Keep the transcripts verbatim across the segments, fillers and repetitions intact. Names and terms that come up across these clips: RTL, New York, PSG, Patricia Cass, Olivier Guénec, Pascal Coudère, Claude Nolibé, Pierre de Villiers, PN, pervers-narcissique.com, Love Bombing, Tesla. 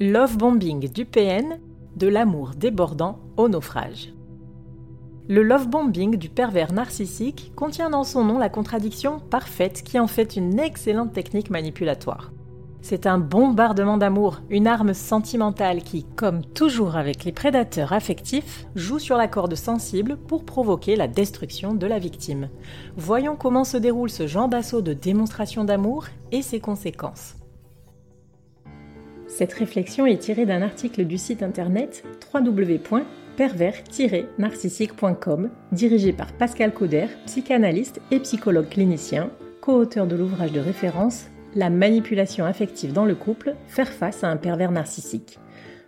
Love Bombing du P N, de l'amour débordant au naufrage. Le love bombing du pervers narcissique contient dans son nom la contradiction parfaite qui en fait une excellente technique manipulatoire. C'est un bombardement d'amour, une arme sentimentale qui, comme toujours avec les prédateurs affectifs, joue sur la corde sensible pour provoquer la destruction de la victime. Voyons comment se déroule ce genre d'assaut de démonstration d'amour et ses conséquences. Cette réflexion est tirée d'un article du site internet w w w point pervers tiret narcissique point com, dirigé par Pascal Coudère, psychanalyste et psychologue clinicien, co-auteur de l'ouvrage de référence La manipulation affective dans le couple, faire face à un pervers narcissique.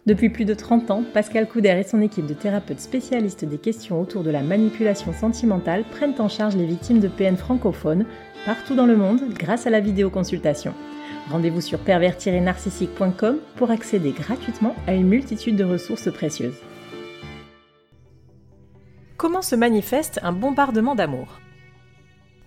Depuis plus de trente ans, Pascal Coudère et son équipe de thérapeutes spécialistes des questions autour de la manipulation sentimentale prennent en charge les victimes de P N francophones partout dans le monde grâce à la vidéoconsultation. Rendez-vous sur pervers tiret narcissique point com pour accéder gratuitement à une multitude de ressources précieuses. Comment se manifeste un bombardement d'amour ?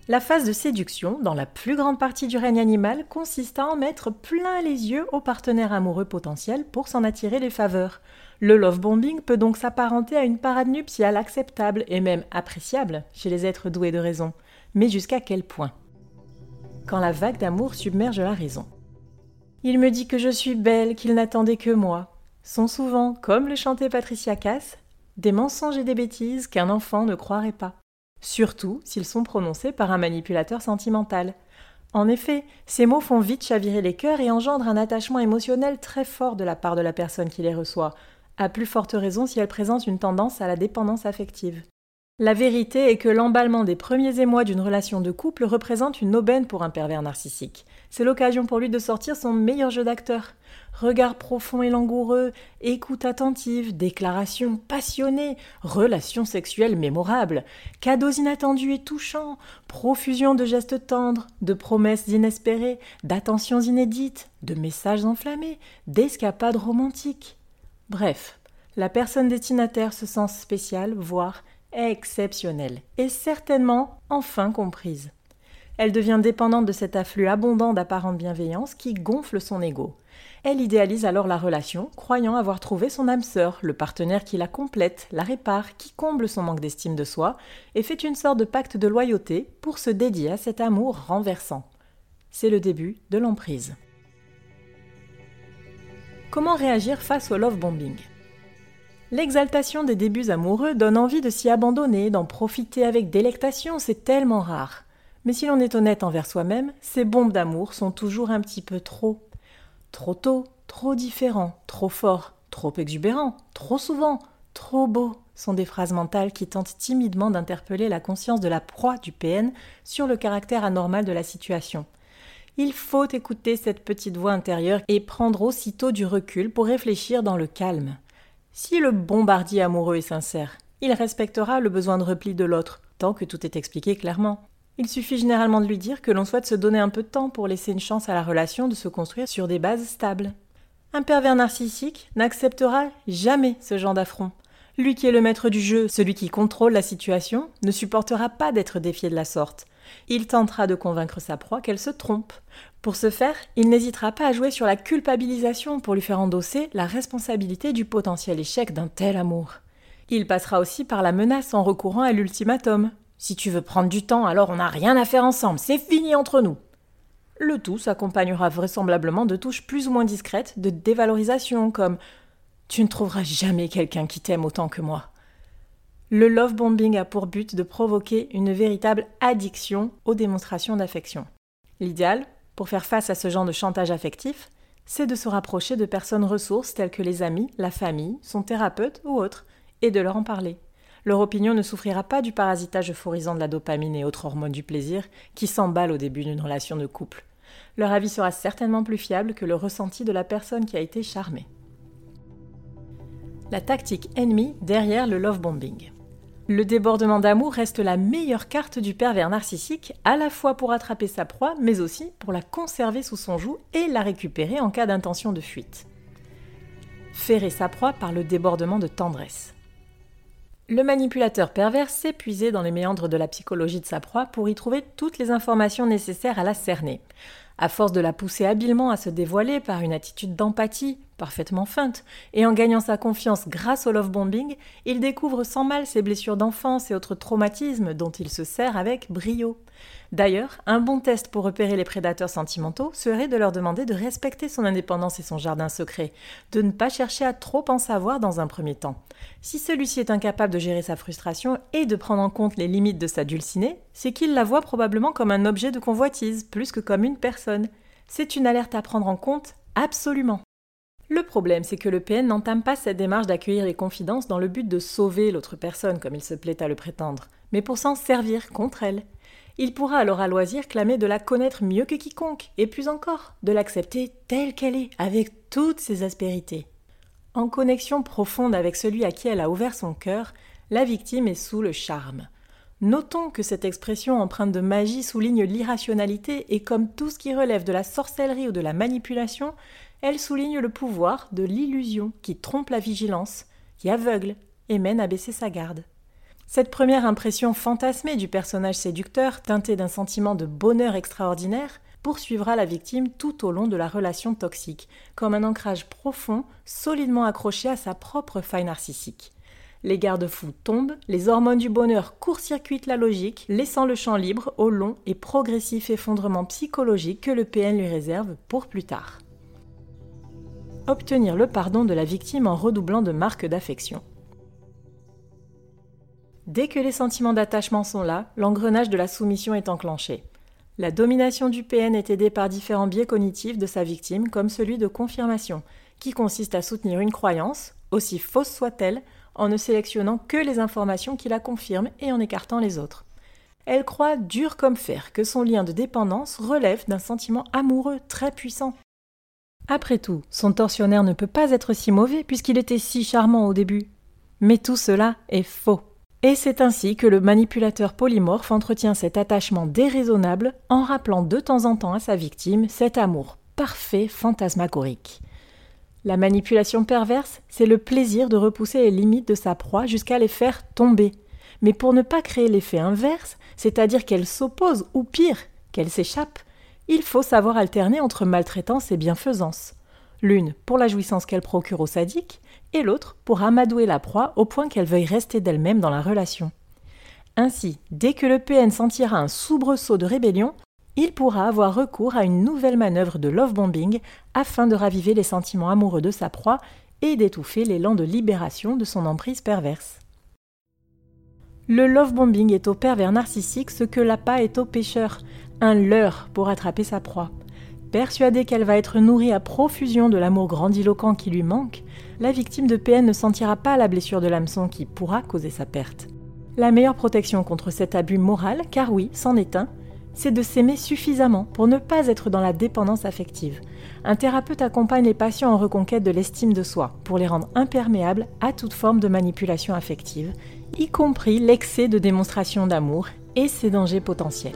La phase de séduction, dans la plus grande partie du règne animal, consiste à en mettre plein les yeux au partenaire amoureux potentiel pour s'en attirer les faveurs. Le love bombing peut donc s'apparenter à une parade nuptiale acceptable et même appréciable chez les êtres doués de raison. Mais jusqu'à quel point ? Quand la vague d'amour submerge la raison. Il me dit que je suis belle, qu'il n'attendait que moi. Sont souvent, comme le chantait Patricia Cass, des mensonges et des bêtises qu'un enfant ne croirait pas, surtout s'ils sont prononcés par un manipulateur sentimental. En effet, ces mots font vite chavirer les cœurs et engendrent un attachement émotionnel très fort de la part de la personne qui les reçoit, à plus forte raison si elle présente une tendance à la dépendance affective. La vérité est que l'emballement des premiers émois d'une relation de couple représente une aubaine pour un pervers narcissique. C'est l'occasion pour lui de sortir son meilleur jeu d'acteur. Regard profond et langoureux, écoute attentive, déclarations passionnées, relations sexuelles mémorables, cadeaux inattendus et touchants, profusion de gestes tendres, de promesses inespérées, d'attentions inédites, de messages enflammés, d'escapades romantiques. Bref, la personne destinataire se sent spéciale, voire exceptionnelle, et certainement enfin comprise. Elle devient dépendante de cet afflux abondant d'apparente bienveillance qui gonfle son ego. Elle idéalise alors la relation, croyant avoir trouvé son âme sœur, le partenaire qui la complète, la répare, qui comble son manque d'estime de soi, et fait une sorte de pacte de loyauté pour se dédier à cet amour renversant. C'est le début de l'emprise. Comment réagir face au love bombing ? L'exaltation des débuts amoureux donne envie de s'y abandonner, d'en profiter avec délectation, c'est tellement rare. Mais si l'on est honnête envers soi-même, ces bombes d'amour sont toujours un petit peu trop. Trop tôt, trop différent, trop fort, trop exubérant, trop souvent, trop beau sont des phrases mentales qui tentent timidement d'interpeller la conscience de la proie du P N sur le caractère anormal de la situation. Il faut écouter cette petite voix intérieure et prendre aussitôt du recul pour réfléchir dans le calme. Si le bombardier amoureux est sincère, il respectera le besoin de repli de l'autre, tant que tout est expliqué clairement. Il suffit généralement de lui dire que l'on souhaite se donner un peu de temps pour laisser une chance à la relation de se construire sur des bases stables. Un pervers narcissique n'acceptera jamais ce genre d'affront. Lui qui est le maître du jeu, celui qui contrôle la situation, ne supportera pas d'être défié de la sorte. Il tentera de convaincre sa proie qu'elle se trompe. Pour ce faire, il n'hésitera pas à jouer sur la culpabilisation pour lui faire endosser la responsabilité du potentiel échec d'un tel amour. Il passera aussi par la menace en recourant à l'ultimatum. Si tu veux prendre du temps, alors on n'a rien à faire ensemble, c'est fini entre nous. Le tout s'accompagnera vraisemblablement de touches plus ou moins discrètes de dévalorisation, comme « tu ne trouveras jamais quelqu'un qui t'aime autant que moi ». Le love bombing a pour but de provoquer une véritable addiction aux démonstrations d'affection. L'idéal, pour faire face à ce genre de chantage affectif, c'est de se rapprocher de personnes ressources telles que les amis, la famille, son thérapeute ou autre, et de leur en parler. Leur opinion ne souffrira pas du parasitage euphorisant de la dopamine et autres hormones du plaisir qui s'emballent au début d'une relation de couple. Leur avis sera certainement plus fiable que le ressenti de la personne qui a été charmée. La tactique ennemie derrière le love bombing. Le débordement d'amour reste la meilleure carte du pervers narcissique, à la fois pour attraper sa proie, mais aussi pour la conserver sous son joug et la récupérer en cas d'intention de fuite. Ferrer sa proie par le débordement de tendresse. Le manipulateur pervers s'est puisé dans les méandres de la psychologie de sa proie pour y trouver toutes les informations nécessaires à la cerner. À force de la pousser habilement à se dévoiler par une attitude d'empathie, parfaitement feinte, et en gagnant sa confiance grâce au love bombing, il découvre sans mal ses blessures d'enfance et autres traumatismes dont il se sert avec brio. D'ailleurs, un bon test pour repérer les prédateurs sentimentaux serait de leur demander de respecter son indépendance et son jardin secret, de ne pas chercher à trop en savoir dans un premier temps. Si celui-ci est incapable de gérer sa frustration et de prendre en compte les limites de sa dulcinée, c'est qu'il la voit probablement comme un objet de convoitise, plus que comme une personne. C'est une alerte à prendre en compte, absolument. Le problème, c'est que le P N n'entame pas cette démarche d'accueillir les confidences dans le but de sauver l'autre personne, comme il se plaît à le prétendre, mais pour s'en servir contre elle. Il pourra alors à loisir clamer de la connaître mieux que quiconque, et plus encore, de l'accepter telle qu'elle est, avec toutes ses aspérités. En connexion profonde avec celui à qui elle a ouvert son cœur, la victime est sous le charme. Notons que cette expression empreinte de magie souligne l'irrationalité et comme tout ce qui relève de la sorcellerie ou de la manipulation, elle souligne le pouvoir de l'illusion qui trompe la vigilance, qui aveugle et mène à baisser sa garde. Cette première impression fantasmée du personnage séducteur, teintée d'un sentiment de bonheur extraordinaire, poursuivra la victime tout au long de la relation toxique, comme un ancrage profond, solidement accroché à sa propre faille narcissique. Les garde-fous tombent, les hormones du bonheur court-circuitent la logique, laissant le champ libre au long et progressif effondrement psychologique que le P N lui réserve pour plus tard. Obtenir le pardon de la victime en redoublant de marques d'affection. Dès que les sentiments d'attachement sont là, l'engrenage de la soumission est enclenché. La domination du P N est aidée par différents biais cognitifs de sa victime, comme celui de confirmation, qui consiste à soutenir une croyance, aussi fausse soit-elle, en ne sélectionnant que les informations qui la confirment et en écartant les autres. Elle croit dur comme fer que son lien de dépendance relève d'un sentiment amoureux très puissant. Après tout, son tortionnaire ne peut pas être si mauvais puisqu'il était si charmant au début. Mais tout cela est faux. Et c'est ainsi que le manipulateur polymorphe entretient cet attachement déraisonnable en rappelant de temps en temps à sa victime cet amour parfait fantasmagorique. La manipulation perverse, c'est le plaisir de repousser les limites de sa proie jusqu'à les faire tomber. Mais pour ne pas créer l'effet inverse, c'est-à-dire qu'elle s'oppose ou pire, qu'elle s'échappe, il faut savoir alterner entre maltraitance et bienfaisance, l'une pour la jouissance qu'elle procure au sadique et l'autre pour amadouer la proie au point qu'elle veuille rester d'elle-même dans la relation. Ainsi, dès que le P N sentira un soubresaut de rébellion, il pourra avoir recours à une nouvelle manœuvre de love bombing afin de raviver les sentiments amoureux de sa proie et d'étouffer l'élan de libération de son emprise perverse. Le love bombing est au pervers narcissique ce que l'appât est au pêcheur, un leurre pour attraper sa proie. Persuadée qu'elle va être nourrie à profusion de l'amour grandiloquent qui lui manque, la victime de P N ne sentira pas la blessure de l'hameçon qui pourra causer sa perte. La meilleure protection contre cet abus moral, car oui, c'en est un, c'est de s'aimer suffisamment pour ne pas être dans la dépendance affective. Un thérapeute accompagne les patients en reconquête de l'estime de soi pour les rendre imperméables à toute forme de manipulation affective, y compris l'excès de démonstration d'amour et ses dangers potentiels.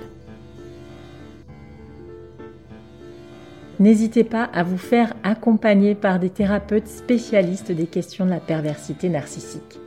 N'hésitez pas à vous faire accompagner par des thérapeutes spécialistes des questions de la perversité narcissique.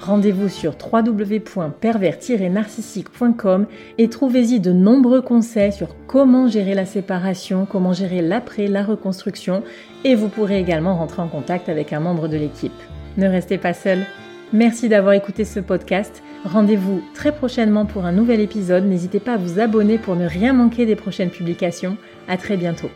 Rendez-vous sur w w w point pervers tiret narcissique point com et trouvez-y de nombreux conseils sur comment gérer la séparation, comment gérer l'après, la reconstruction, et vous pourrez également rentrer en contact avec un membre de l'équipe. Ne restez pas seul. Merci d'avoir écouté ce podcast. Rendez-vous très prochainement pour un nouvel épisode. N'hésitez pas à vous abonner pour ne rien manquer des prochaines publications. À très bientôt.